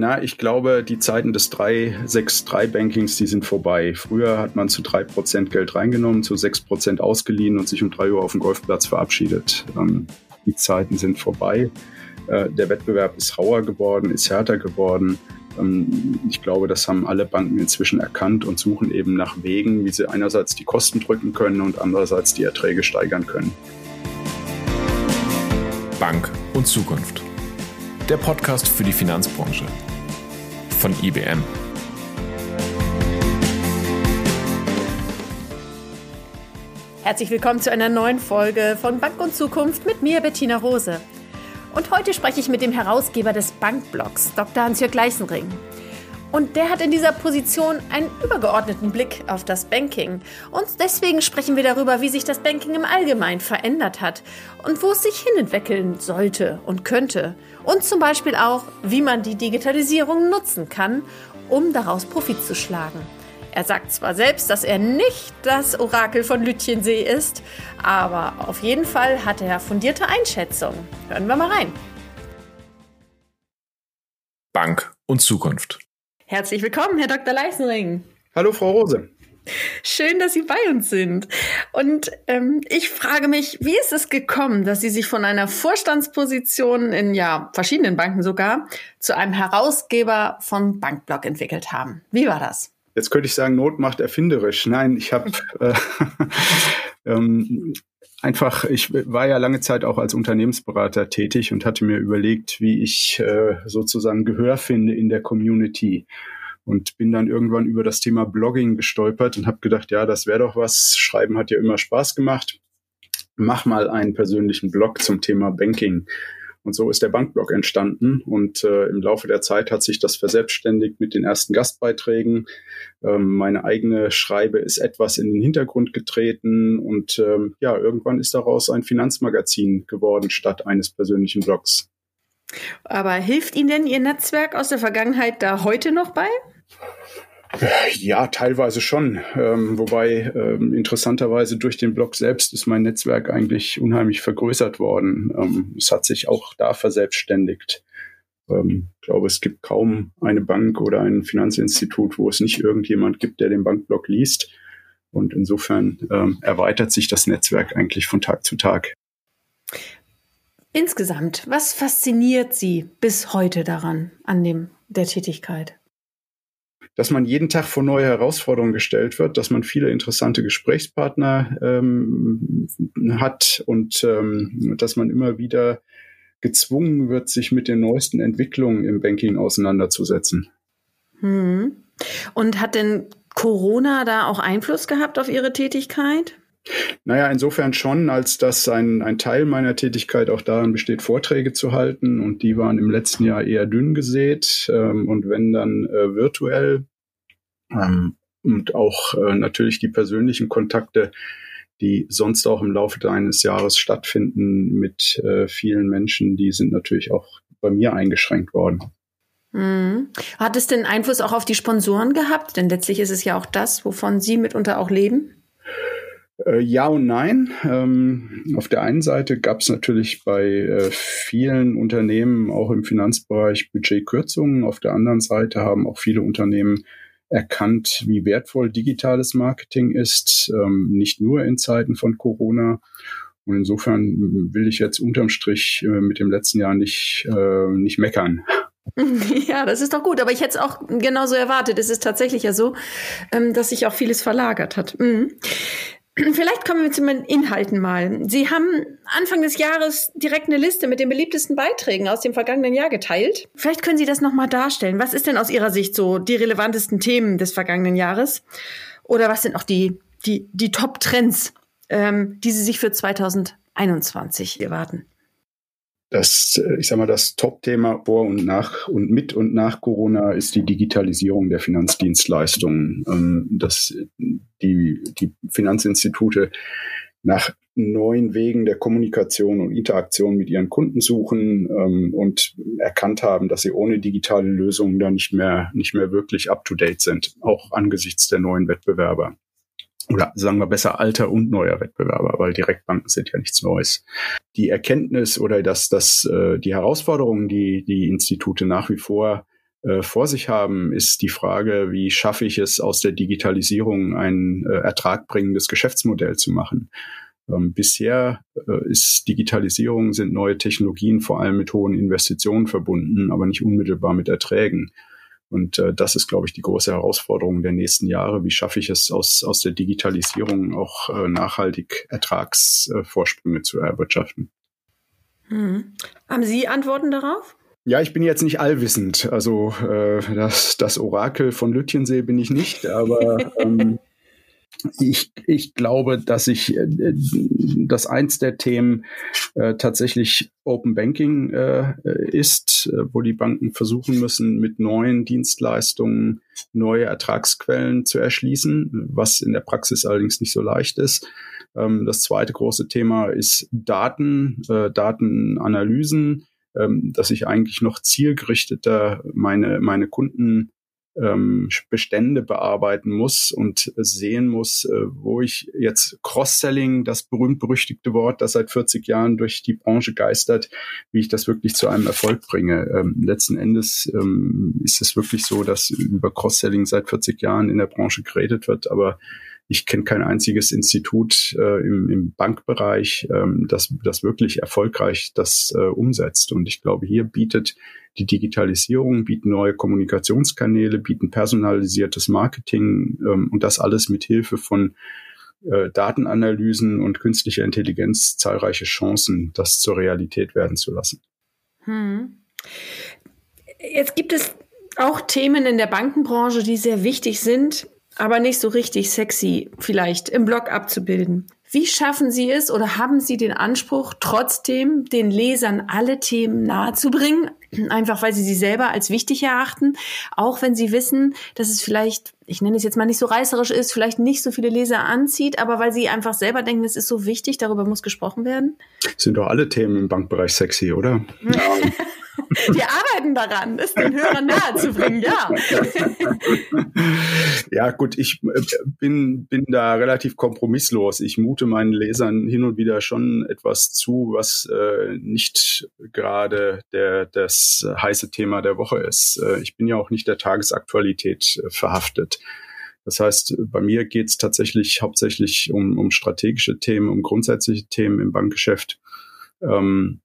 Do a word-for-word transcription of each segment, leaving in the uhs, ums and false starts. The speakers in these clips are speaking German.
Na, ich glaube, die Zeiten des drei sechs drei Bankings, die sind vorbei. Früher hat man zu drei Prozent Geld reingenommen, zu sechs Prozent ausgeliehen und sich um drei Uhr auf dem Golfplatz verabschiedet. Ähm, die Zeiten sind vorbei. Äh, der Wettbewerb ist rauer geworden, ist härter geworden. Ähm, ich glaube, das haben alle Banken inzwischen erkannt und suchen eben nach Wegen, wie sie einerseits die Kosten drücken können und andererseits die Erträge steigern können. Bank und Zukunft. Der Podcast für die Finanzbranche von I B M. Herzlich willkommen zu einer neuen Folge von Bank und Zukunft mit mir, Bettina Rose. Und heute spreche ich mit dem Herausgeber des Bankblogs, Doktor Hansjörg Leisenring. Und der hat in dieser Position einen übergeordneten Blick auf das Banking. Und deswegen sprechen wir darüber, wie sich das Banking im Allgemeinen verändert hat und wo es sich hinentwickeln sollte und könnte. Und zum Beispiel auch, wie man die Digitalisierung nutzen kann, um daraus Profit zu schlagen. Er sagt zwar selbst, dass er nicht das Orakel von Lütjensee ist, aber auf jeden Fall hat er fundierte Einschätzungen. Hören wir mal rein. Bank und Zukunft. Herzlich willkommen, Herr Doktor Leisenring. Hallo, Frau Rose. Schön, dass Sie bei uns sind. Und ähm, ich frage mich, wie ist es gekommen, dass Sie sich von einer Vorstandsposition in ja verschiedenen Banken sogar zu einem Herausgeber von Bankblog entwickelt haben? Wie war das? Jetzt könnte ich sagen, Not macht erfinderisch. Nein, ich habe äh, ähm, einfach, ich war ja lange Zeit auch als Unternehmensberater tätig und hatte mir überlegt, wie ich äh, sozusagen Gehör finde in der Community. Und bin dann irgendwann über das Thema Blogging gestolpert und habe gedacht, ja, das wäre doch was. Schreiben hat ja immer Spaß gemacht. Mach mal einen persönlichen Blog zum Thema Banking. Und so ist der Bankblog entstanden und äh, im Laufe der Zeit hat sich das verselbstständigt mit den ersten Gastbeiträgen. Ähm, meine eigene Schreibe ist etwas in den Hintergrund getreten und ähm, ja, irgendwann ist daraus ein Finanzmagazin geworden statt eines persönlichen Blogs. Aber hilft Ihnen denn Ihr Netzwerk aus der Vergangenheit da heute noch bei? Ja, teilweise schon. Ähm, wobei ähm, interessanterweise durch den Blog selbst ist mein Netzwerk eigentlich unheimlich vergrößert worden. Ähm, es hat sich auch da verselbstständigt. Ähm, ich glaube, es gibt kaum eine Bank oder ein Finanzinstitut, wo es nicht irgendjemand gibt, der den Bankblog liest. Und insofern ähm, erweitert sich das Netzwerk eigentlich von Tag zu Tag. Insgesamt, was fasziniert Sie bis heute daran, an dem, der Tätigkeit? Dass man jeden Tag vor neue Herausforderungen gestellt wird, dass man viele interessante Gesprächspartner ähm, hat und ähm, dass man immer wieder gezwungen wird, sich mit den neuesten Entwicklungen im Banking auseinanderzusetzen. Hm. Und hat denn Corona da auch Einfluss gehabt auf Ihre Tätigkeit? Naja, insofern schon, als dass ein, ein Teil meiner Tätigkeit auch darin besteht, Vorträge zu halten. Und die waren im letzten Jahr eher dünn gesät ähm, und wenn dann äh, virtuell. Ähm, und auch äh, natürlich die persönlichen Kontakte, die sonst auch im Laufe eines Jahres stattfinden mit äh, vielen Menschen, die sind natürlich auch bei mir eingeschränkt worden. Mhm. Hat es denn Einfluss auch auf die Sponsoren gehabt? Denn letztlich ist es ja auch das, wovon Sie mitunter auch leben. Ja und nein. Ähm, auf der einen Seite gab es natürlich bei äh, vielen Unternehmen auch im Finanzbereich Budgetkürzungen. Auf der anderen Seite haben auch viele Unternehmen erkannt, wie wertvoll digitales Marketing ist, ähm, nicht nur in Zeiten von Corona. Und insofern will ich jetzt unterm Strich äh, mit dem letzten Jahr nicht, äh, nicht meckern. Ja, das ist doch gut. Aber ich hätte es auch genauso erwartet. Es ist tatsächlich ja so, ähm, dass sich auch vieles verlagert hat. Mhm. Vielleicht kommen wir zu den Inhalten mal. Sie haben Anfang des Jahres direkt eine Liste mit den beliebtesten Beiträgen aus dem vergangenen Jahr geteilt. Vielleicht können Sie das nochmal darstellen. Was ist denn aus Ihrer Sicht so die relevantesten Themen des vergangenen Jahres? Oder was sind auch die, die, die Top-Trends, ähm, die Sie sich für zweitausendeinundzwanzig erwarten? Das, ich sag mal, das Top-Thema vor und nach und mit und nach Corona ist die Digitalisierung der Finanzdienstleistungen, dass die, die Finanzinstitute nach neuen Wegen der Kommunikation und Interaktion mit ihren Kunden suchen und erkannt haben, dass sie ohne digitale Lösungen da nicht mehr, nicht mehr wirklich up-to-date sind, auch angesichts der neuen Wettbewerber. Oder sagen wir besser alter und neuer Wettbewerber, weil Direktbanken sind ja nichts Neues. Die Erkenntnis oder dass das, die Herausforderungen, die die Institute nach wie vor äh, vor sich haben, ist die Frage, wie schaffe ich es, aus der Digitalisierung ein äh, ertragbringendes Geschäftsmodell zu machen. Ähm, bisher äh, ist Digitalisierung, sind neue Technologien vor allem mit hohen Investitionen verbunden, aber nicht unmittelbar mit Erträgen. Und äh, das ist, glaube ich, die große Herausforderung der nächsten Jahre. Wie schaffe ich es, aus, aus der Digitalisierung auch äh, nachhaltig Ertragsvorsprünge äh, zu erwirtschaften? Hm. Haben Sie Antworten darauf? Ja, ich bin jetzt nicht allwissend. Also äh, das, das Orakel von Lütjensee bin ich nicht, aber ähm, Ich, ich glaube, dass ich, dass eins der Themen äh, tatsächlich Open Banking äh, ist, äh, wo die Banken versuchen müssen, mit neuen Dienstleistungen neue Ertragsquellen zu erschließen, was in der Praxis allerdings nicht so leicht ist. Ähm, das zweite große Thema ist Daten, äh, Datenanalysen, ähm, dass ich eigentlich noch zielgerichteter meine, meine Kunden Bestände bearbeiten muss und sehen muss, wo ich jetzt Cross-Selling, das berühmt-berüchtigte Wort, das seit vierzig Jahren durch die Branche geistert, wie ich das wirklich zu einem Erfolg bringe. Letzten Endes ist es wirklich so, dass über Cross-Selling seit vierzig Jahren in der Branche geredet wird, aber ich kenne kein einziges Institut äh, im, im Bankbereich, ähm, das, das wirklich erfolgreich das äh, umsetzt. Und ich glaube, hier bietet die Digitalisierung, bieten neue Kommunikationskanäle, bieten personalisiertes Marketing ähm, und das alles mit Hilfe von äh, Datenanalysen und künstlicher Intelligenz zahlreiche Chancen, das zur Realität werden zu lassen. Hm. Jetzt gibt es auch Themen in der Bankenbranche, die sehr wichtig sind, aber nicht so richtig sexy vielleicht im Blog abzubilden. Wie schaffen Sie es oder haben Sie den Anspruch, trotzdem den Lesern alle Themen nahezubringen, einfach weil Sie sie selber als wichtig erachten, auch wenn Sie wissen, dass es vielleicht, ich nenne es jetzt mal nicht so reißerisch ist, vielleicht nicht so viele Leser anzieht, aber weil Sie einfach selber denken, es ist so wichtig, darüber muss gesprochen werden? Sind doch alle Themen im Bankbereich sexy, oder? Ja. Wir arbeiten daran, es den Hörern nahezubringen, ja. Ja, gut, ich bin, bin da relativ kompromisslos. Ich mute meinen Lesern hin und wieder schon etwas zu, was äh, nicht gerade der, das heiße Thema der Woche ist. Ich bin ja auch nicht der Tagesaktualität äh, verhaftet. Das heißt, bei mir geht es tatsächlich hauptsächlich um, um strategische Themen, um grundsätzliche Themen im Bankgeschäft. Ähm,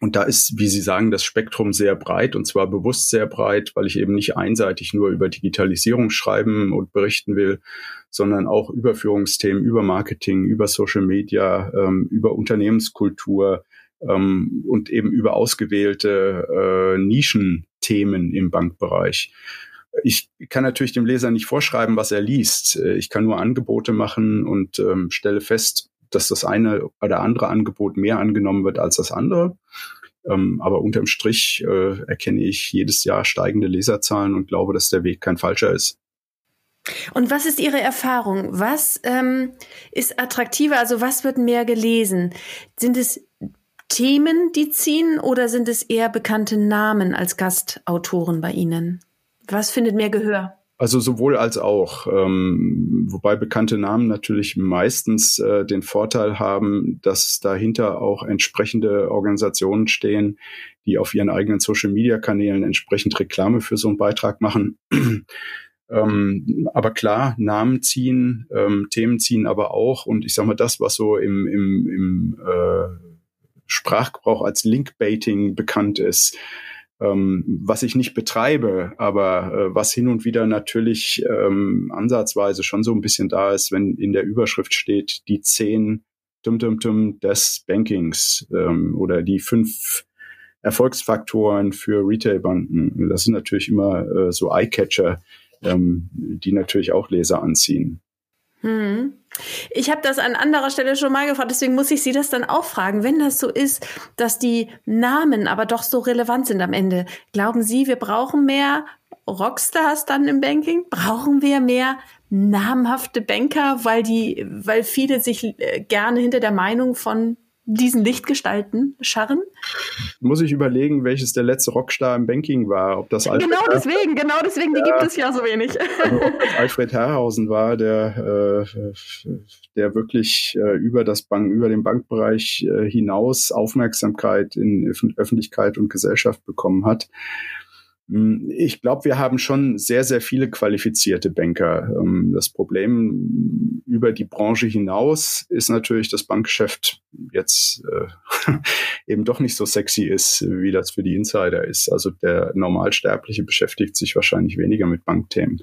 Und da ist, wie Sie sagen, das Spektrum sehr breit und zwar bewusst sehr breit, weil ich eben nicht einseitig nur über Digitalisierung schreiben und berichten will, sondern auch über Führungsthemen, über Marketing, über Social Media, ähm, über Unternehmenskultur ähm, und eben über ausgewählte äh, Nischenthemen im Bankbereich. Ich kann natürlich dem Leser nicht vorschreiben, was er liest. Ich kann nur Angebote machen und ähm, stelle fest, dass das eine oder andere Angebot mehr angenommen wird als das andere. Ähm, aber unterm Strich äh, erkenne ich jedes Jahr steigende Leserzahlen und glaube, dass der Weg kein falscher ist. Und was ist Ihre Erfahrung? Was ähm, ist attraktiver? Also was wird mehr gelesen? Sind es Themen, die ziehen oder sind es eher bekannte Namen als Gastautoren bei Ihnen? Was findet mehr Gehör? Also sowohl als auch, ähm, wobei bekannte Namen natürlich meistens äh, den Vorteil haben, dass dahinter auch entsprechende Organisationen stehen, die auf ihren eigenen Social-Media-Kanälen entsprechend Reklame für so einen Beitrag machen. Ähm, aber klar, Namen ziehen, ähm, Themen ziehen aber auch. Und ich sag mal, das, was so im, im, im äh, Sprachgebrauch als Linkbaiting bekannt ist, Ähm, was ich nicht betreibe, aber äh, was hin und wieder natürlich ähm, ansatzweise schon so ein bisschen da ist, wenn in der Überschrift steht, die zehn Dum-Dum-Dum des Bankings ähm, oder die fünf Erfolgsfaktoren für Retailbanken. Das sind natürlich immer äh, so Eyecatcher, ähm, die natürlich auch Leser anziehen. Hm. Ich habe das an anderer Stelle schon mal gefragt, deswegen muss ich Sie das dann auch fragen. Wenn das so ist, dass die Namen aber doch so relevant sind am Ende, glauben Sie, wir brauchen mehr Rockstars dann im Banking? Brauchen wir mehr namhafte Banker, weil die, weil viele sich gerne hinter der Meinung von diesen Lichtgestalten scharren? Muss ich überlegen, welches der letzte Rockstar im Banking war. Ob das Alfred genau deswegen, genau deswegen, ja, die gibt es ja so wenig. Also ob das Alfred Herrhausen war, der, äh, der wirklich äh, über, das Bank, über den Bankbereich äh, hinaus Aufmerksamkeit in Öffentlichkeit und Gesellschaft bekommen hat. Ich glaube, wir haben schon sehr, sehr viele qualifizierte Banker. Das Problem über die Branche hinaus ist natürlich, dass Bankgeschäft jetzt äh, eben doch nicht so sexy ist, wie das für die Insider ist. Also der Normalsterbliche beschäftigt sich wahrscheinlich weniger mit Bankthemen.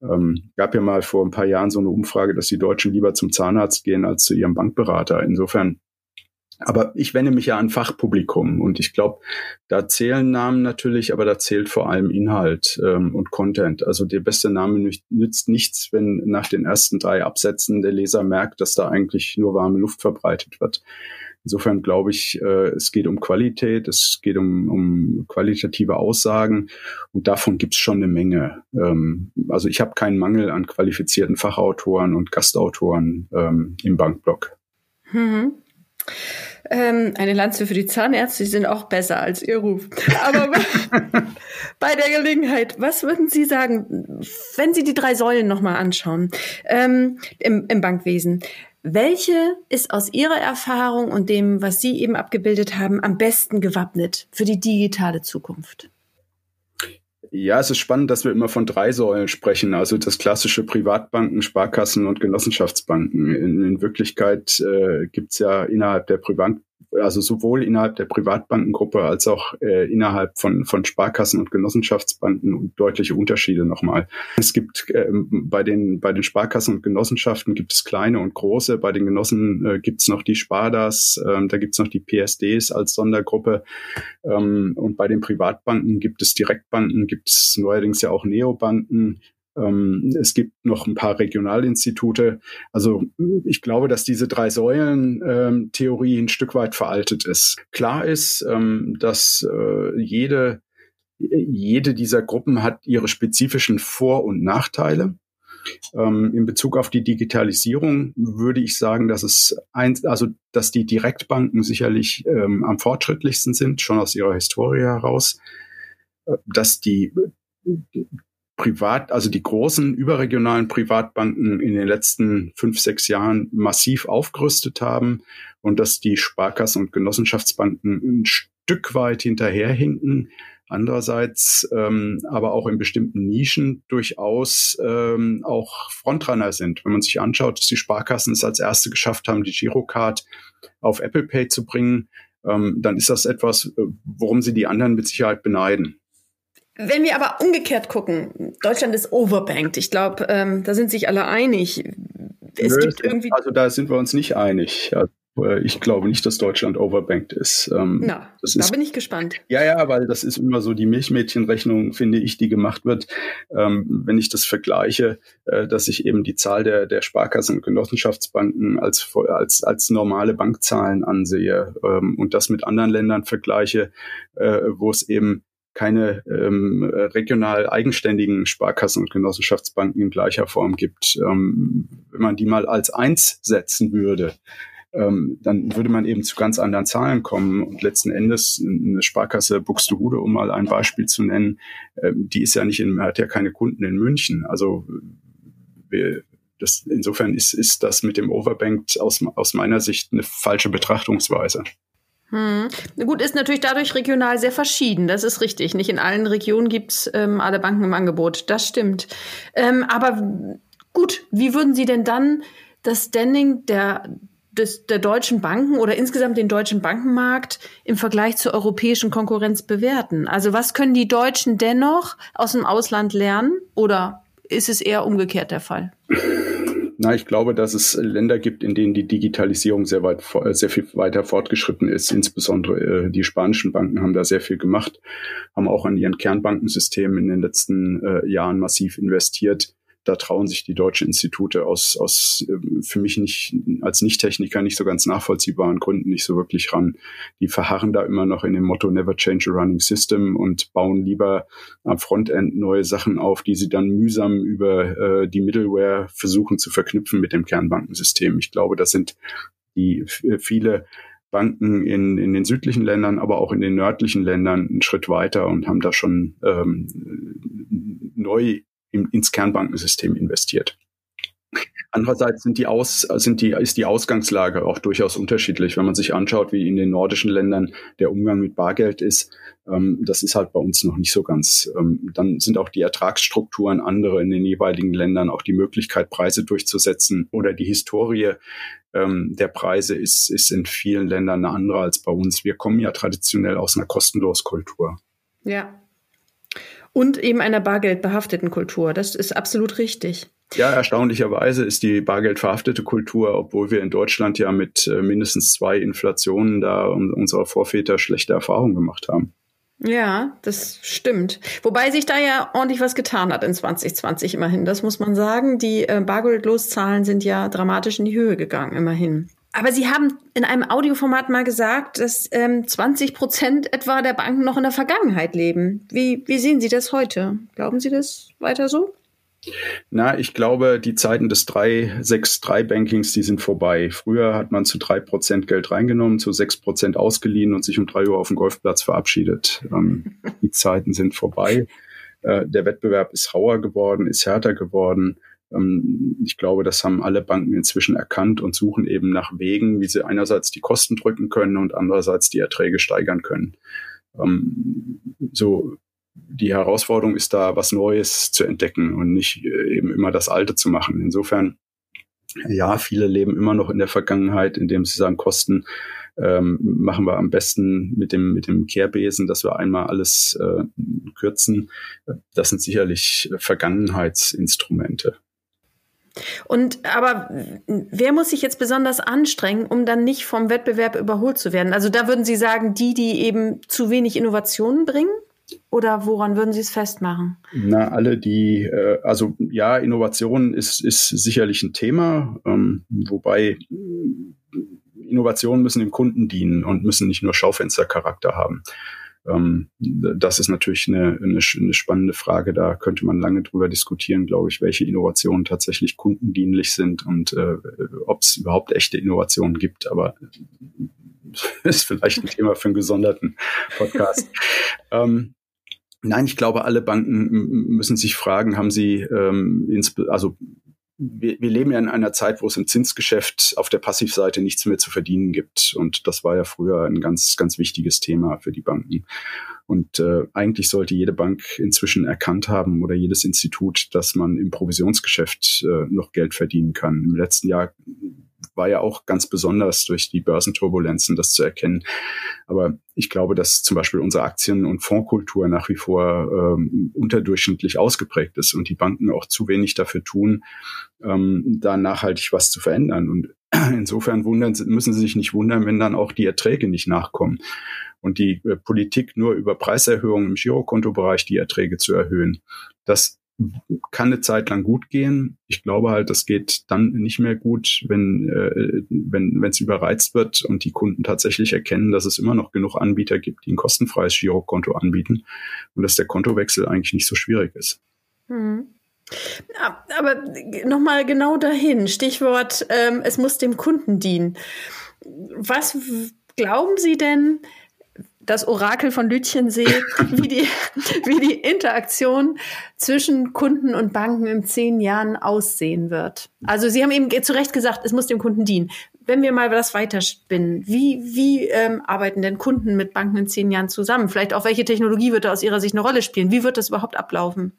Ähm, gab ja mal vor ein paar Jahren so eine Umfrage, dass die Deutschen lieber zum Zahnarzt gehen als zu ihrem Bankberater. Insofern. Aber ich wende mich ja an Fachpublikum und ich glaube, da zählen Namen natürlich, aber da zählt vor allem Inhalt ähm, und Content. Also der beste Name nützt nichts, wenn nach den ersten drei Absätzen der Leser merkt, dass da eigentlich nur warme Luft verbreitet wird. Insofern glaube ich, äh, es geht um Qualität, es geht um, um qualitative Aussagen und davon gibt es schon eine Menge. Ähm, also ich habe keinen Mangel an qualifizierten Fachautoren und Gastautoren ähm, im Bankblog. Mhm. Ähm, eine Lanze für die Zahnärzte, die sind auch besser als ihr Ruf. Aber bei der Gelegenheit, was würden Sie sagen, wenn Sie die drei Säulen nochmal anschauen, ähm, im, im Bankwesen? Welche ist aus Ihrer Erfahrung und dem, was Sie eben abgebildet haben, am besten gewappnet für die digitale Zukunft? Ja, es ist spannend, dass wir immer von drei Säulen sprechen, also das klassische Privatbanken, Sparkassen und Genossenschaftsbanken. In, in Wirklichkeit äh, gibt's ja innerhalb der Privat, also sowohl innerhalb der Privatbankengruppe als auch äh, innerhalb von, von Sparkassen und Genossenschaftsbanken deutliche Unterschiede nochmal. Es gibt äh, bei den bei den Sparkassen und Genossenschaften gibt es kleine und große. Bei den Genossen äh, gibt's noch die Spardas, äh, da gibt's noch die P S Ds als Sondergruppe. Ähm, und bei den Privatbanken gibt es Direktbanken, gibt es neuerdings ja auch Neobanken. Es gibt noch ein paar Regionalinstitute. Also ich glaube, dass diese Drei-Säulen-Theorie ein Stück weit veraltet ist. Klar ist, dass jede, jede dieser Gruppen hat ihre spezifischen Vor- und Nachteile. In Bezug auf die Digitalisierung würde ich sagen, dass es eins, also dass die Direktbanken sicherlich am fortschrittlichsten sind, schon aus ihrer Historie heraus, dass die Privat, also die großen überregionalen Privatbanken in den letzten fünf, sechs Jahren massiv aufgerüstet haben und dass die Sparkassen und Genossenschaftsbanken ein Stück weit hinterherhinken. Andererseits ähm, aber auch in bestimmten Nischen durchaus ähm, auch Frontrunner sind. Wenn man sich anschaut, dass die Sparkassen es als erste geschafft haben, die Girocard auf Apple Pay zu bringen, ähm, dann ist das etwas, worum sie die anderen mit Sicherheit beneiden. Wenn wir aber umgekehrt gucken, Deutschland ist overbanked. Ich glaube, ähm, da sind sich alle einig. Es Nö, gibt irgendwie also da sind wir uns nicht einig. Also, ich glaube nicht, dass Deutschland overbanked ist. Ähm, Na, das da ist, bin ich gespannt. Ja, ja, weil das ist immer so die Milchmädchenrechnung, finde ich, die gemacht wird. Ähm, wenn ich das vergleiche, äh, dass ich eben die Zahl der, der Sparkassen und Genossenschaftsbanken als, als, als normale Bankzahlen ansehe ähm, und das mit anderen Ländern vergleiche, äh, wo es eben keine ähm, regional eigenständigen Sparkassen und Genossenschaftsbanken in gleicher Form gibt. Ähm, wenn man die mal als eins setzen würde, ähm, dann würde man eben zu ganz anderen Zahlen kommen. Und letzten Endes eine Sparkasse Buxtehude, um mal ein Beispiel zu nennen, ähm, die ist ja nicht in, hat ja keine Kunden in München. Also wir, das, insofern ist, ist das mit dem Overbanked aus, aus meiner Sicht eine falsche Betrachtungsweise. Hm. Gut, ist natürlich dadurch regional sehr verschieden, das ist richtig. Nicht in allen Regionen gibt es ähm, alle Banken im Angebot, das stimmt. Ähm, aber gut, wie würden Sie denn dann das Standing der, des, der deutschen Banken oder insgesamt den deutschen Bankenmarkt im Vergleich zur europäischen Konkurrenz bewerten? Also was können die Deutschen dennoch aus dem Ausland lernen oder ist es eher umgekehrt der Fall? Na, ich glaube, dass es Länder gibt, in denen die Digitalisierung sehr weit, sehr viel weiter fortgeschritten ist. Insbesondere äh, die spanischen Banken haben da sehr viel gemacht, haben auch an ihren Kernbankensystemen in den letzten äh, Jahren massiv investiert. Da trauen sich die deutschen Institute aus, aus äh, für mich nicht als Nicht-Techniker nicht so ganz nachvollziehbaren Gründen nicht so wirklich ran. Die verharren da immer noch in dem Motto Never Change a Running System und bauen lieber am Frontend neue Sachen auf, die sie dann mühsam über äh, die Middleware versuchen zu verknüpfen mit dem Kernbankensystem. Ich glaube, das sind die f- viele Banken in, in den südlichen Ländern, aber auch in den nördlichen Ländern einen Schritt weiter und haben da schon ähm, neu ins Kernbankensystem investiert. Andererseits sind die Aus, sind die, ist die Ausgangslage auch durchaus unterschiedlich. Wenn man sich anschaut, wie in den nordischen Ländern der Umgang mit Bargeld ist, ähm, das ist halt bei uns noch nicht so ganz. Ähm, dann sind auch die Ertragsstrukturen andere in den jeweiligen Ländern, auch die Möglichkeit, Preise durchzusetzen oder die Historie ähm, der Preise ist, ist in vielen Ländern eine andere als bei uns. Wir kommen ja traditionell aus einer Kostenlos-Kultur. Ja. Und eben einer bargeldbehafteten Kultur. Das ist absolut richtig. Ja, erstaunlicherweise ist die bargeldverhaftete Kultur, obwohl wir in Deutschland ja mit äh, mindestens zwei Inflationen da um, unserer Vorväter schlechte Erfahrungen gemacht haben. Ja, das stimmt. Wobei sich da ja ordentlich was getan hat in zwanzig zwanzig immerhin. Das muss man sagen. Die äh, Bargeldloszahlen sind ja dramatisch in die Höhe gegangen immerhin. Aber Sie haben in einem Audioformat mal gesagt, dass ähm, zwanzig Prozent etwa der Banken noch in der Vergangenheit leben. Wie, wie sehen Sie das heute? Glauben Sie das weiter so? Na, ich glaube, die Zeiten des drei sechs drei Bankings, die sind vorbei. Früher hat man zu drei Prozent Geld reingenommen, zu sechs Prozent ausgeliehen und sich um drei Uhr auf dem Golfplatz verabschiedet. Ähm, die Zeiten sind vorbei. Äh, der Wettbewerb ist rauer geworden, ist härter geworden. Ich glaube, das haben alle Banken inzwischen erkannt und suchen eben nach Wegen, wie sie einerseits die Kosten drücken können und andererseits die Erträge steigern können. So, die Herausforderung ist da, was Neues zu entdecken und nicht eben immer das Alte zu machen. Insofern, ja, viele leben immer noch in der Vergangenheit, indem sie sagen, Kosten ähm, machen wir am besten mit dem mit dem Kehrbesen, dass wir einmal alles äh, kürzen. Das sind sicherlich Vergangenheitsinstrumente. Und aber wer muss sich jetzt besonders anstrengen, um dann nicht vom Wettbewerb überholt zu werden? Also da würden Sie sagen, die, die eben zu wenig Innovationen bringen? Oder woran würden Sie es festmachen? Na, alle die, äh, also ja, Innovation ist, ist sicherlich ein Thema, ähm, wobei Innovationen müssen dem Kunden dienen und müssen nicht nur Schaufenstercharakter haben. Ähm, das ist natürlich eine, eine, eine spannende Frage, da könnte man lange drüber diskutieren, glaube ich, welche Innovationen tatsächlich kundendienlich sind und äh, ob es überhaupt echte Innovationen gibt, aber das ist vielleicht ein Thema für einen gesonderten Podcast. ähm, nein, ich glaube, alle Banken müssen sich fragen, haben sie, ähm, ins, also wir, wir leben ja in einer Zeit, wo es im Zinsgeschäft auf der Passivseite nichts mehr zu verdienen gibt. Und das war ja früher ein ganz, ganz wichtiges Thema für die Banken. Und äh, eigentlich sollte jede Bank inzwischen erkannt haben oder jedes Institut, dass man im Provisionsgeschäft äh, noch Geld verdienen kann. Im letzten Jahr war ja auch ganz besonders durch die Börsenturbulenzen das zu erkennen. Aber ich glaube, dass zum Beispiel unsere Aktien- und Fondskultur nach wie vor ähm, unterdurchschnittlich ausgeprägt ist und die Banken auch zu wenig dafür tun, ähm, da nachhaltig was zu verändern. Und insofern wundern, müssen Sie sich nicht wundern, wenn dann auch die Erträge nicht nachkommen und die äh, Politik nur über Preiserhöhungen im Girokontobereich die Erträge zu erhöhen. Das kann eine Zeit lang gut gehen. Ich glaube halt, das geht dann nicht mehr gut, wenn äh, wenn wenn es überreizt wird und die Kunden tatsächlich erkennen, dass es immer noch genug Anbieter gibt, die ein kostenfreies Girokonto anbieten und dass der Kontowechsel eigentlich nicht so schwierig ist. Mhm. Aber nochmal genau dahin, Stichwort, ähm, es muss dem Kunden dienen. Was w- glauben Sie denn, das Orakel von Lütjensee, wie die, wie die Interaktion zwischen Kunden und Banken in zehn Jahren aussehen wird? Also Sie haben eben zu Recht gesagt, es muss dem Kunden dienen. Wenn wir mal das weiterspinnen, wie, wie ähm, arbeiten denn Kunden mit Banken in zehn Jahren zusammen? Vielleicht auch welche Technologie wird da aus Ihrer Sicht eine Rolle spielen? Wie wird das überhaupt ablaufen?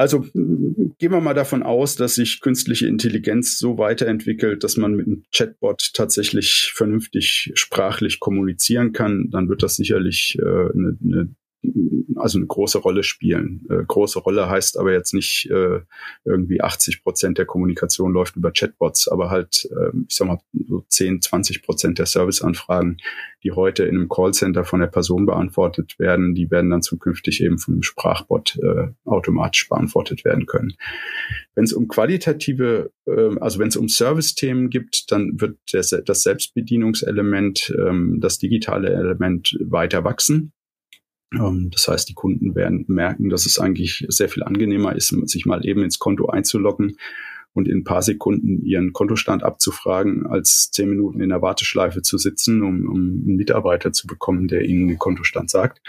Also gehen wir mal davon aus, dass sich künstliche Intelligenz so weiterentwickelt, dass man mit einem Chatbot tatsächlich vernünftig sprachlich kommunizieren kann. Dann wird das sicherlich äh, eine, eine, also eine große Rolle spielen. Äh, große Rolle heißt aber jetzt nicht äh, irgendwie achtzig Prozent der Kommunikation läuft über Chatbots, aber halt, äh, ich sag mal, so zehn, zwanzig Prozent der Serviceanfragen, die heute in einem Callcenter von der Person beantwortet werden, die werden dann zukünftig eben von einem Sprachbot äh, automatisch beantwortet werden können. Wenn es um qualitative, äh, also wenn es um Service-Themen gibt, dann wird der, das Selbstbedienungselement, äh, das digitale Element weiter wachsen. Ähm, das heißt, die Kunden werden merken, dass es eigentlich sehr viel angenehmer ist, sich mal eben ins Konto einzuloggen und in ein paar Sekunden ihren Kontostand abzufragen, als zehn Minuten in der Warteschleife zu sitzen, um, um einen Mitarbeiter zu bekommen, der ihnen den Kontostand sagt.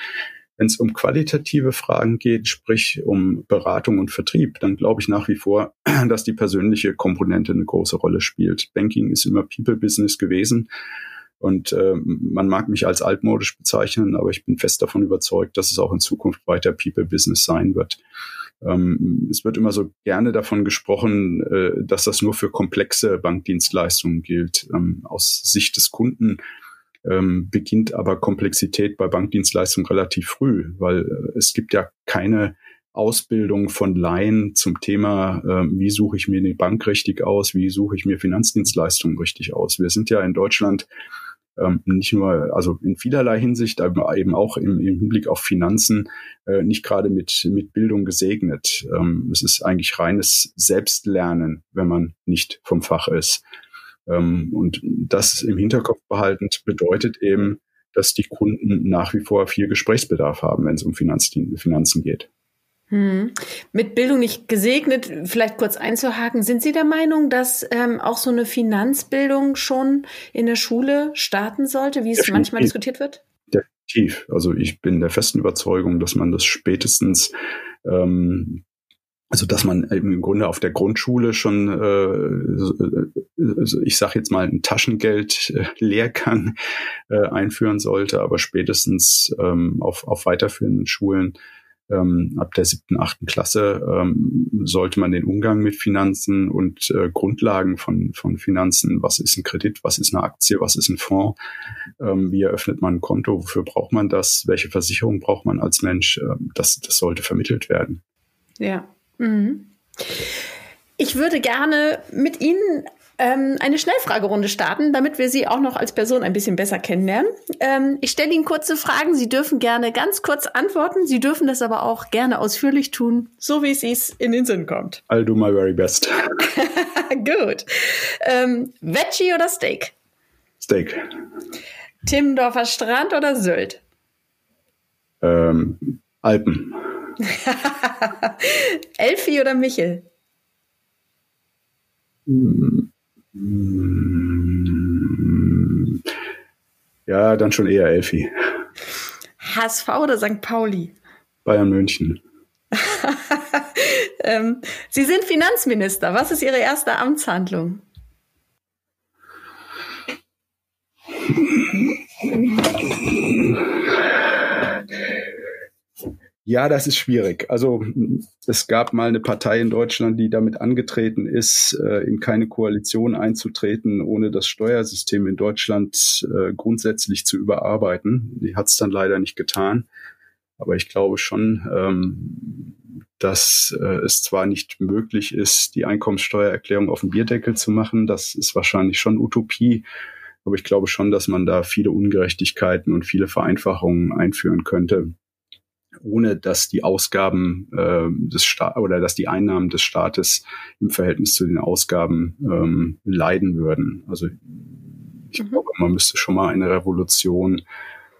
Wenn es um qualitative Fragen geht, sprich um Beratung und Vertrieb, dann glaube ich nach wie vor, dass die persönliche Komponente eine große Rolle spielt. Banking ist immer People-Business gewesen und äh, man mag mich als altmodisch bezeichnen, aber ich bin fest davon überzeugt, dass es auch in Zukunft weiter People-Business sein wird. Ähm, es wird immer so gerne davon gesprochen, äh, dass das nur für komplexe Bankdienstleistungen gilt. Ähm, aus Sicht des Kunden Ähm, beginnt aber Komplexität bei Bankdienstleistungen relativ früh, weil äh, es gibt ja keine Ausbildung von Laien zum Thema, äh, wie suche ich mir eine Bank richtig aus, wie suche ich mir Finanzdienstleistungen richtig aus. Wir sind ja in Deutschland ähm, nicht nur, also in vielerlei Hinsicht, aber eben auch im, im Hinblick auf Finanzen äh, nicht gerade mit, mit Bildung gesegnet. Ähm, es ist eigentlich reines Selbstlernen, wenn man nicht vom Fach ist. Und das im Hinterkopf behaltend bedeutet eben, dass die Kunden nach wie vor viel Gesprächsbedarf haben, wenn es um Finanzen geht. Hm. Mit Bildung nicht gesegnet, vielleicht kurz einzuhaken. Sind Sie der Meinung, dass ähm, auch so eine Finanzbildung schon in der Schule starten sollte, wie es Definitiv. manchmal diskutiert wird? Definitiv. Also ich bin der festen Überzeugung, dass man das spätestens... Ähm, Also dass man im Grunde auf der Grundschule schon, äh, ich sage jetzt mal, einen Taschengeld-Lehrgang äh, einführen sollte, aber spätestens ähm, auf, auf weiterführenden Schulen ähm, ab der siebten, achten Klasse ähm, sollte man den Umgang mit Finanzen und äh, Grundlagen von, von Finanzen, was ist ein Kredit, was ist eine Aktie, was ist ein Fonds, ähm, wie eröffnet man ein Konto, wofür braucht man das, welche Versicherung braucht man als Mensch, äh, das, das sollte vermittelt werden. Ja. Ich würde gerne mit Ihnen ähm, eine Schnellfragerunde starten, damit wir Sie auch noch als Person ein bisschen besser kennenlernen. Ähm, ich stelle Ihnen kurze Fragen. Sie dürfen gerne ganz kurz antworten. Sie dürfen das aber auch gerne ausführlich tun, so wie es Ihnen in den Sinn kommt. I'll do my very best. Gut. Ähm, Veggie oder Steak? Steak. Timmendorfer Strand oder Sylt? Ähm, Alpen. Elfi oder Michel? Ja, dann schon eher Elfi. H S V oder Sankt Pauli? Bayern München. ähm, Sie sind Finanzminister. Was ist Ihre erste Amtshandlung? Ja, das ist schwierig. Also es gab mal eine Partei in Deutschland, die damit angetreten ist, in keine Koalition einzutreten, ohne das Steuersystem in Deutschland grundsätzlich zu überarbeiten. Die hat es dann leider nicht getan. Aber ich glaube schon, dass es zwar nicht möglich ist, die Einkommenssteuererklärung auf den Bierdeckel zu machen. Das ist wahrscheinlich schon Utopie. Aber ich glaube schon, dass man da viele Ungerechtigkeiten und viele Vereinfachungen einführen könnte, ohne dass die Ausgaben äh, des Sta- oder dass die Einnahmen des Staates im Verhältnis zu den Ausgaben ähm, leiden würden. Also ich mhm. glaube, man müsste schon mal eine Revolution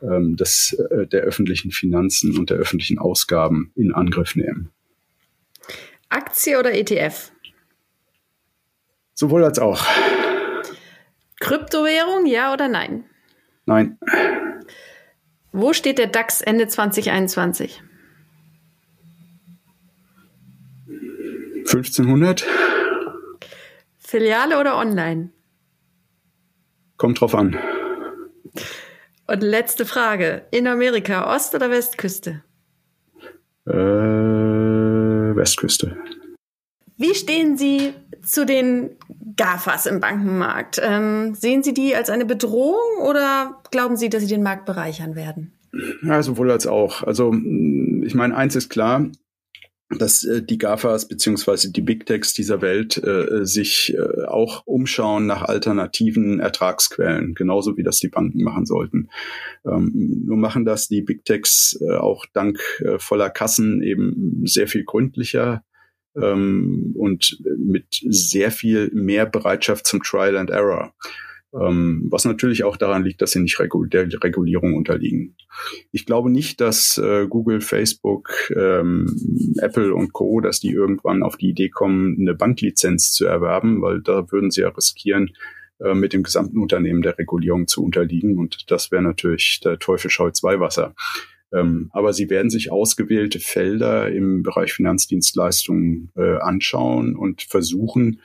ähm, des, äh, der öffentlichen Finanzen und der öffentlichen Ausgaben in Angriff nehmen. Aktie oder E T F? Sowohl als auch. Kryptowährung, ja oder nein? Nein. Wo steht der DAX Ende zwanzig einundzwanzig? fünfzehnhundert. Filiale oder online? Kommt drauf an. Und letzte Frage. In Amerika, Ost- oder Westküste? Äh, Westküste. Wie stehen Sie zu den GAFAs im Bankenmarkt? Ähm, sehen Sie die als eine Bedrohung oder glauben Sie, dass sie den Markt bereichern werden? Ja, sowohl als auch. Also ich meine, eins ist klar, dass äh, die GAFAs beziehungsweise die Big Techs dieser Welt äh, sich äh, auch umschauen nach alternativen Ertragsquellen, genauso wie das die Banken machen sollten. Ähm, nur machen das die Big Techs äh, auch dank äh, voller Kassen eben sehr viel gründlicher und mit sehr viel mehr Bereitschaft zum Trial and Error, was natürlich auch daran liegt, dass sie nicht der Regulierung unterliegen. Ich glaube nicht, dass Google, Facebook, Apple und Co., dass die irgendwann auf die Idee kommen, eine Banklizenz zu erwerben, weil da würden sie ja riskieren, mit dem gesamten Unternehmen der Regulierung zu unterliegen und das wäre natürlich der Teufel scheut zwei Wasser. Ähm, aber sie werden sich ausgewählte Felder im Bereich Finanzdienstleistungen äh, anschauen und versuchen,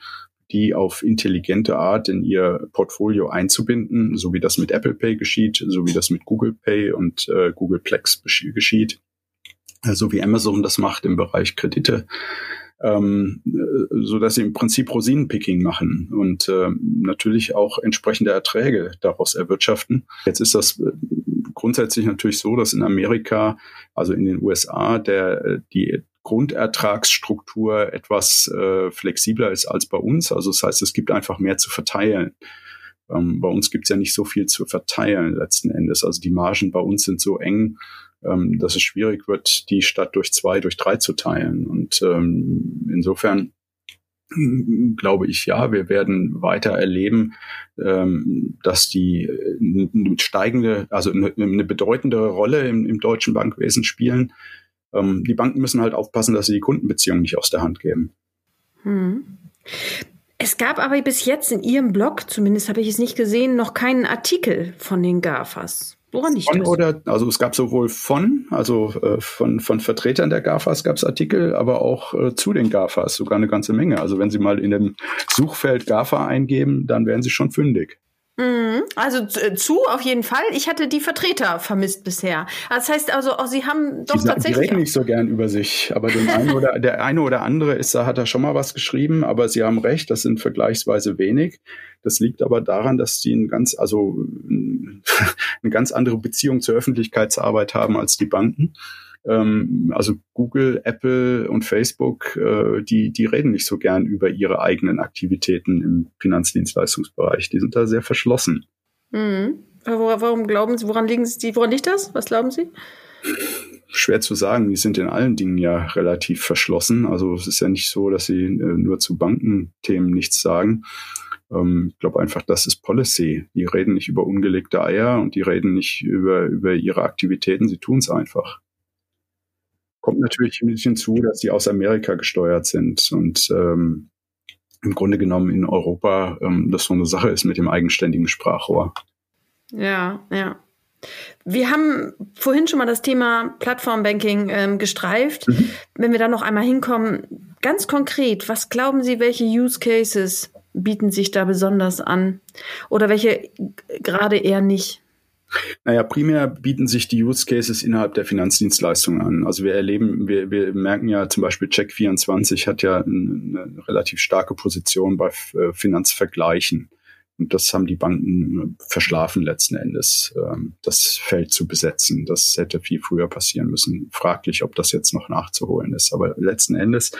die auf intelligente Art in ihr Portfolio einzubinden, so wie das mit Apple Pay geschieht, so wie das mit Google Pay und äh, Google Plex geschieht, so also wie Amazon das macht im Bereich Kredite, ähm, so dass sie im Prinzip Rosinenpicking machen und äh, natürlich auch entsprechende Erträge daraus erwirtschaften. Jetzt ist das äh, grundsätzlich natürlich so, dass in Amerika, also in den U S A, der die Grundertragsstruktur etwas äh, flexibler ist als bei uns. Also das heißt, es gibt einfach mehr zu verteilen. Ähm, bei uns gibt es ja nicht so viel zu verteilen letzten Endes. Also die Margen bei uns sind so eng, ähm, dass es schwierig wird, die Stadt durch zwei, durch drei zu teilen. Und ähm, insofern glaube ich, ja, wir werden weiter erleben, ähm, dass die eine steigende, also eine, eine bedeutendere Rolle im, im deutschen Bankwesen spielen. Die Banken müssen halt aufpassen, dass sie die Kundenbeziehung nicht aus der Hand geben. Hm. Es gab aber bis jetzt in Ihrem Blog, zumindest habe ich es nicht gesehen, noch keinen Artikel von den GAFAs. Woran nicht? Von oder, also es gab sowohl von, also äh, von, von Vertretern der GAFAs gab es Artikel, aber auch äh, zu den GAFAs sogar eine ganze Menge. Also wenn Sie mal in dem Suchfeld GAFA eingeben, dann werden Sie schon fündig. Also zu, auf jeden Fall. Ich hatte die Vertreter vermisst bisher. Das heißt also, auch Sie haben doch die tatsächlich... Die reden nicht so gern über sich, aber den einen oder, der eine oder andere ist, da hat er schon mal was geschrieben, aber Sie haben recht, das sind vergleichsweise wenig. Das liegt aber daran, dass die ein ganz, also, eine ganz andere Beziehung zur Öffentlichkeitsarbeit haben als die Banken. Also Google, Apple und Facebook, die, die reden nicht so gern über ihre eigenen Aktivitäten im Finanzdienstleistungsbereich. Die sind da sehr verschlossen. Mhm. Aber warum glauben Sie, woran liegen Sie, woran liegt das? Was glauben Sie? Schwer zu sagen. Die sind in allen Dingen ja relativ verschlossen. Also es ist ja nicht so, dass sie nur zu Bankenthemen nichts sagen. Ich glaube einfach, das ist Policy. Die reden nicht über ungelegte Eier und die reden nicht über, über ihre Aktivitäten. Sie tun es einfach. Kommt natürlich ein bisschen zu, dass die aus Amerika gesteuert sind und ähm, im Grunde genommen in Europa ähm, das so eine Sache ist mit dem eigenständigen Sprachrohr. Ja, ja. Wir haben vorhin schon mal das Thema Plattformbanking ähm, gestreift. Mhm. Wenn wir da noch einmal hinkommen, ganz konkret, was glauben Sie, welche Use Cases bieten sich da besonders an oder welche gerade eher nicht? Naja, primär bieten sich die Use Cases innerhalb der Finanzdienstleistungen an. Also wir erleben, wir, wir merken ja zum Beispiel, Check vierundzwanzig hat ja eine relativ starke Position bei Finanzvergleichen. Und das haben die Banken verschlafen letzten Endes, das Feld zu besetzen. Das hätte viel früher passieren müssen. Fraglich, ob das jetzt noch nachzuholen ist. Aber letzten Endes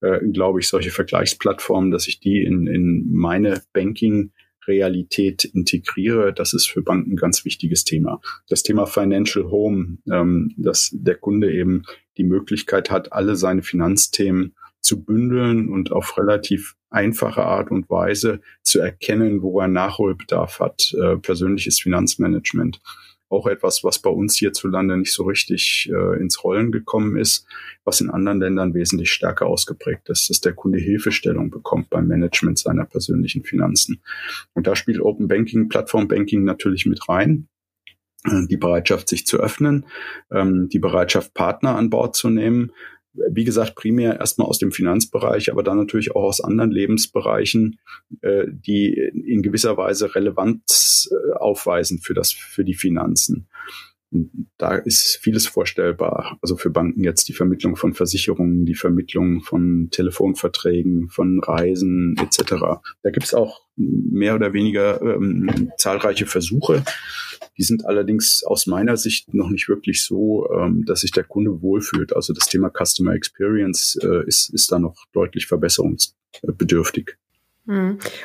äh, glaube ich, solche Vergleichsplattformen, dass ich die in, in meine Banking Realität integriere, das ist für Banken ein ganz wichtiges Thema. Das Thema Financial Home, ähm, dass der Kunde eben die Möglichkeit hat, alle seine Finanzthemen zu bündeln und auf relativ einfache Art und Weise zu erkennen, wo er Nachholbedarf hat. Äh, persönliches Finanzmanagement. Auch etwas, was bei uns hierzulande nicht so richtig äh, ins Rollen gekommen ist, was in anderen Ländern wesentlich stärker ausgeprägt ist, dass der Kunde Hilfestellung bekommt beim Management seiner persönlichen Finanzen. Und da spielt Open Banking, Plattform Banking natürlich mit rein. Die Bereitschaft, sich zu öffnen, ähm, die Bereitschaft, Partner an Bord zu nehmen. Wie gesagt, primär erstmal aus dem Finanzbereich, aber dann natürlich auch aus anderen Lebensbereichen, äh, die in gewisser Weise Relevanz äh, aufweisen für das, für die Finanzen. Und da ist vieles vorstellbar. Also für Banken jetzt die Vermittlung von Versicherungen, die Vermittlung von Telefonverträgen, von Reisen et cetera. Da gibt es auch mehr oder weniger ähm, zahlreiche Versuche. Die sind allerdings aus meiner Sicht noch nicht wirklich so, ähm, dass sich der Kunde wohlfühlt. Also das Thema Customer Experience äh, ist, ist da noch deutlich verbesserungsbedürftig.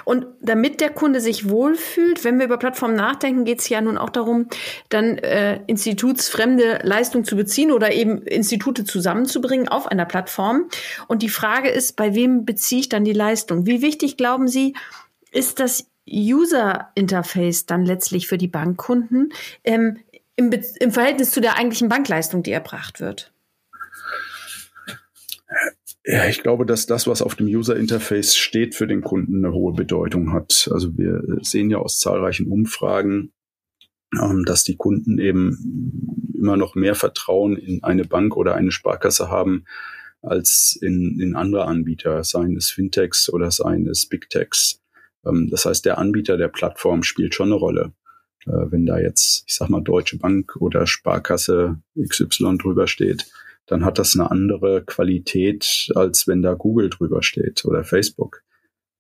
Und damit der Kunde sich wohlfühlt, wenn wir über Plattformen nachdenken, geht es ja nun auch darum, dann äh, institutsfremde Leistungen zu beziehen oder eben Institute zusammenzubringen auf einer Plattform. Und die Frage ist, bei wem beziehe ich dann die Leistung? Wie wichtig, glauben Sie, ist das User-Interface dann letztlich für die Bankkunden ähm, im, Be- im Verhältnis zu der eigentlichen Bankleistung, die erbracht wird? Ja, ich glaube, dass das, was auf dem User-Interface steht, für den Kunden eine hohe Bedeutung hat. Also wir sehen ja aus zahlreichen Umfragen, ähm, dass die Kunden eben immer noch mehr Vertrauen in eine Bank oder eine Sparkasse haben als in, in andere Anbieter, seien es Fintechs oder seien es Big Techs. Ähm, das heißt, der Anbieter der Plattform spielt schon eine Rolle. Äh, wenn da jetzt, ich sag mal, Deutsche Bank oder Sparkasse X Y drüber steht, dann hat das eine andere Qualität, als wenn da Google drüber steht oder Facebook.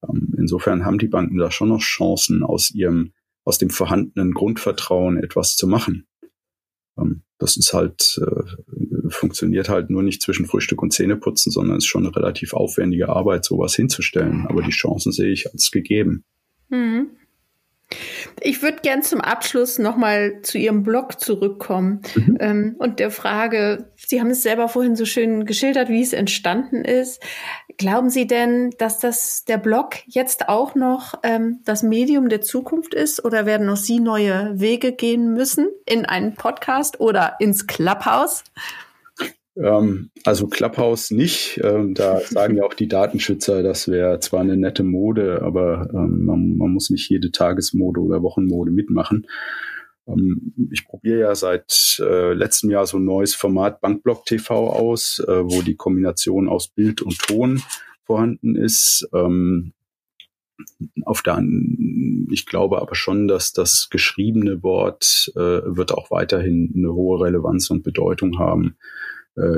Ähm, insofern haben die Banken da schon noch Chancen, aus ihrem, aus dem vorhandenen Grundvertrauen etwas zu machen. Ähm, das ist halt, äh, funktioniert halt nur nicht zwischen Frühstück und Zähneputzen, sondern ist schon eine relativ aufwendige Arbeit, sowas hinzustellen. Aber die Chancen sehe ich als gegeben. Mhm. Ich würde gern zum Abschluss nochmal zu Ihrem Blog zurückkommen mhm. ähm, und der Frage, Sie haben es selber vorhin so schön geschildert, wie es entstanden ist. Glauben Sie denn, dass das der Blog jetzt auch noch ähm, das Medium der Zukunft ist oder werden auch Sie neue Wege gehen müssen in einen Podcast oder ins Clubhouse? Ähm, also Clubhouse nicht. Ähm, da sagen ja auch die Datenschützer, das wäre zwar eine nette Mode, aber ähm, man, man muss nicht jede Tagesmode oder Wochenmode mitmachen. Ähm, ich probiere ja seit äh, letztem Jahr so ein neues Format Bankblock T V aus, äh, wo die Kombination aus Bild und Ton vorhanden ist. Ähm, auf der, ich glaube aber schon, dass das geschriebene Wort äh, wird auch weiterhin eine hohe Relevanz und Bedeutung haben.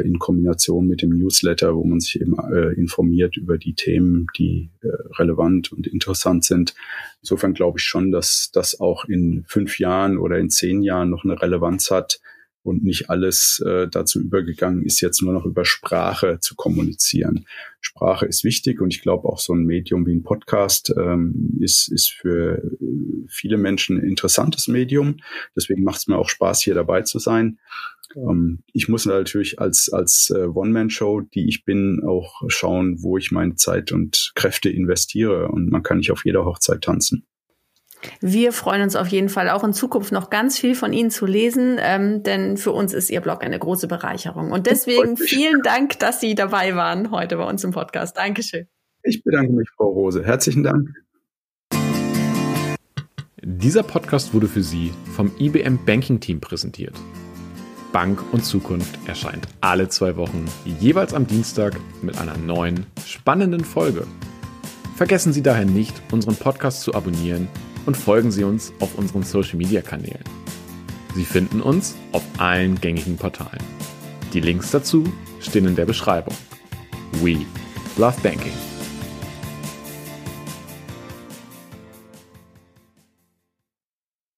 In Kombination mit dem Newsletter, wo man sich eben äh, informiert über die Themen, die äh, relevant und interessant sind. Insofern glaube ich schon, dass das auch in fünf Jahren oder in zehn Jahren noch eine Relevanz hat und nicht alles äh, dazu übergegangen ist, jetzt nur noch über Sprache zu kommunizieren. Sprache ist wichtig und ich glaube auch so ein Medium wie ein Podcast ähm, ist, ist für viele Menschen ein interessantes Medium. Deswegen macht es mir auch Spaß, hier dabei zu sein. Ich muss natürlich als, als One-Man-Show, die ich bin, auch schauen, wo ich meine Zeit und Kräfte investiere. Und man kann nicht auf jeder Hochzeit tanzen. Wir freuen uns auf jeden Fall auch in Zukunft noch ganz viel von Ihnen zu lesen, ähm, denn für uns ist Ihr Blog eine große Bereicherung. Und deswegen vielen Dank, dass Sie dabei waren heute bei uns im Podcast. Dankeschön. Ich bedanke mich, Frau Rose. Herzlichen Dank. Dieser Podcast wurde für Sie vom I B M Banking Team präsentiert. Bank und Zukunft erscheint alle zwei Wochen, jeweils am Dienstag mit einer neuen, spannenden Folge. Vergessen Sie daher nicht, unseren Podcast zu abonnieren und folgen Sie uns auf unseren Social-Media-Kanälen. Sie finden uns auf allen gängigen Portalen. Die Links dazu stehen in der Beschreibung. We love banking.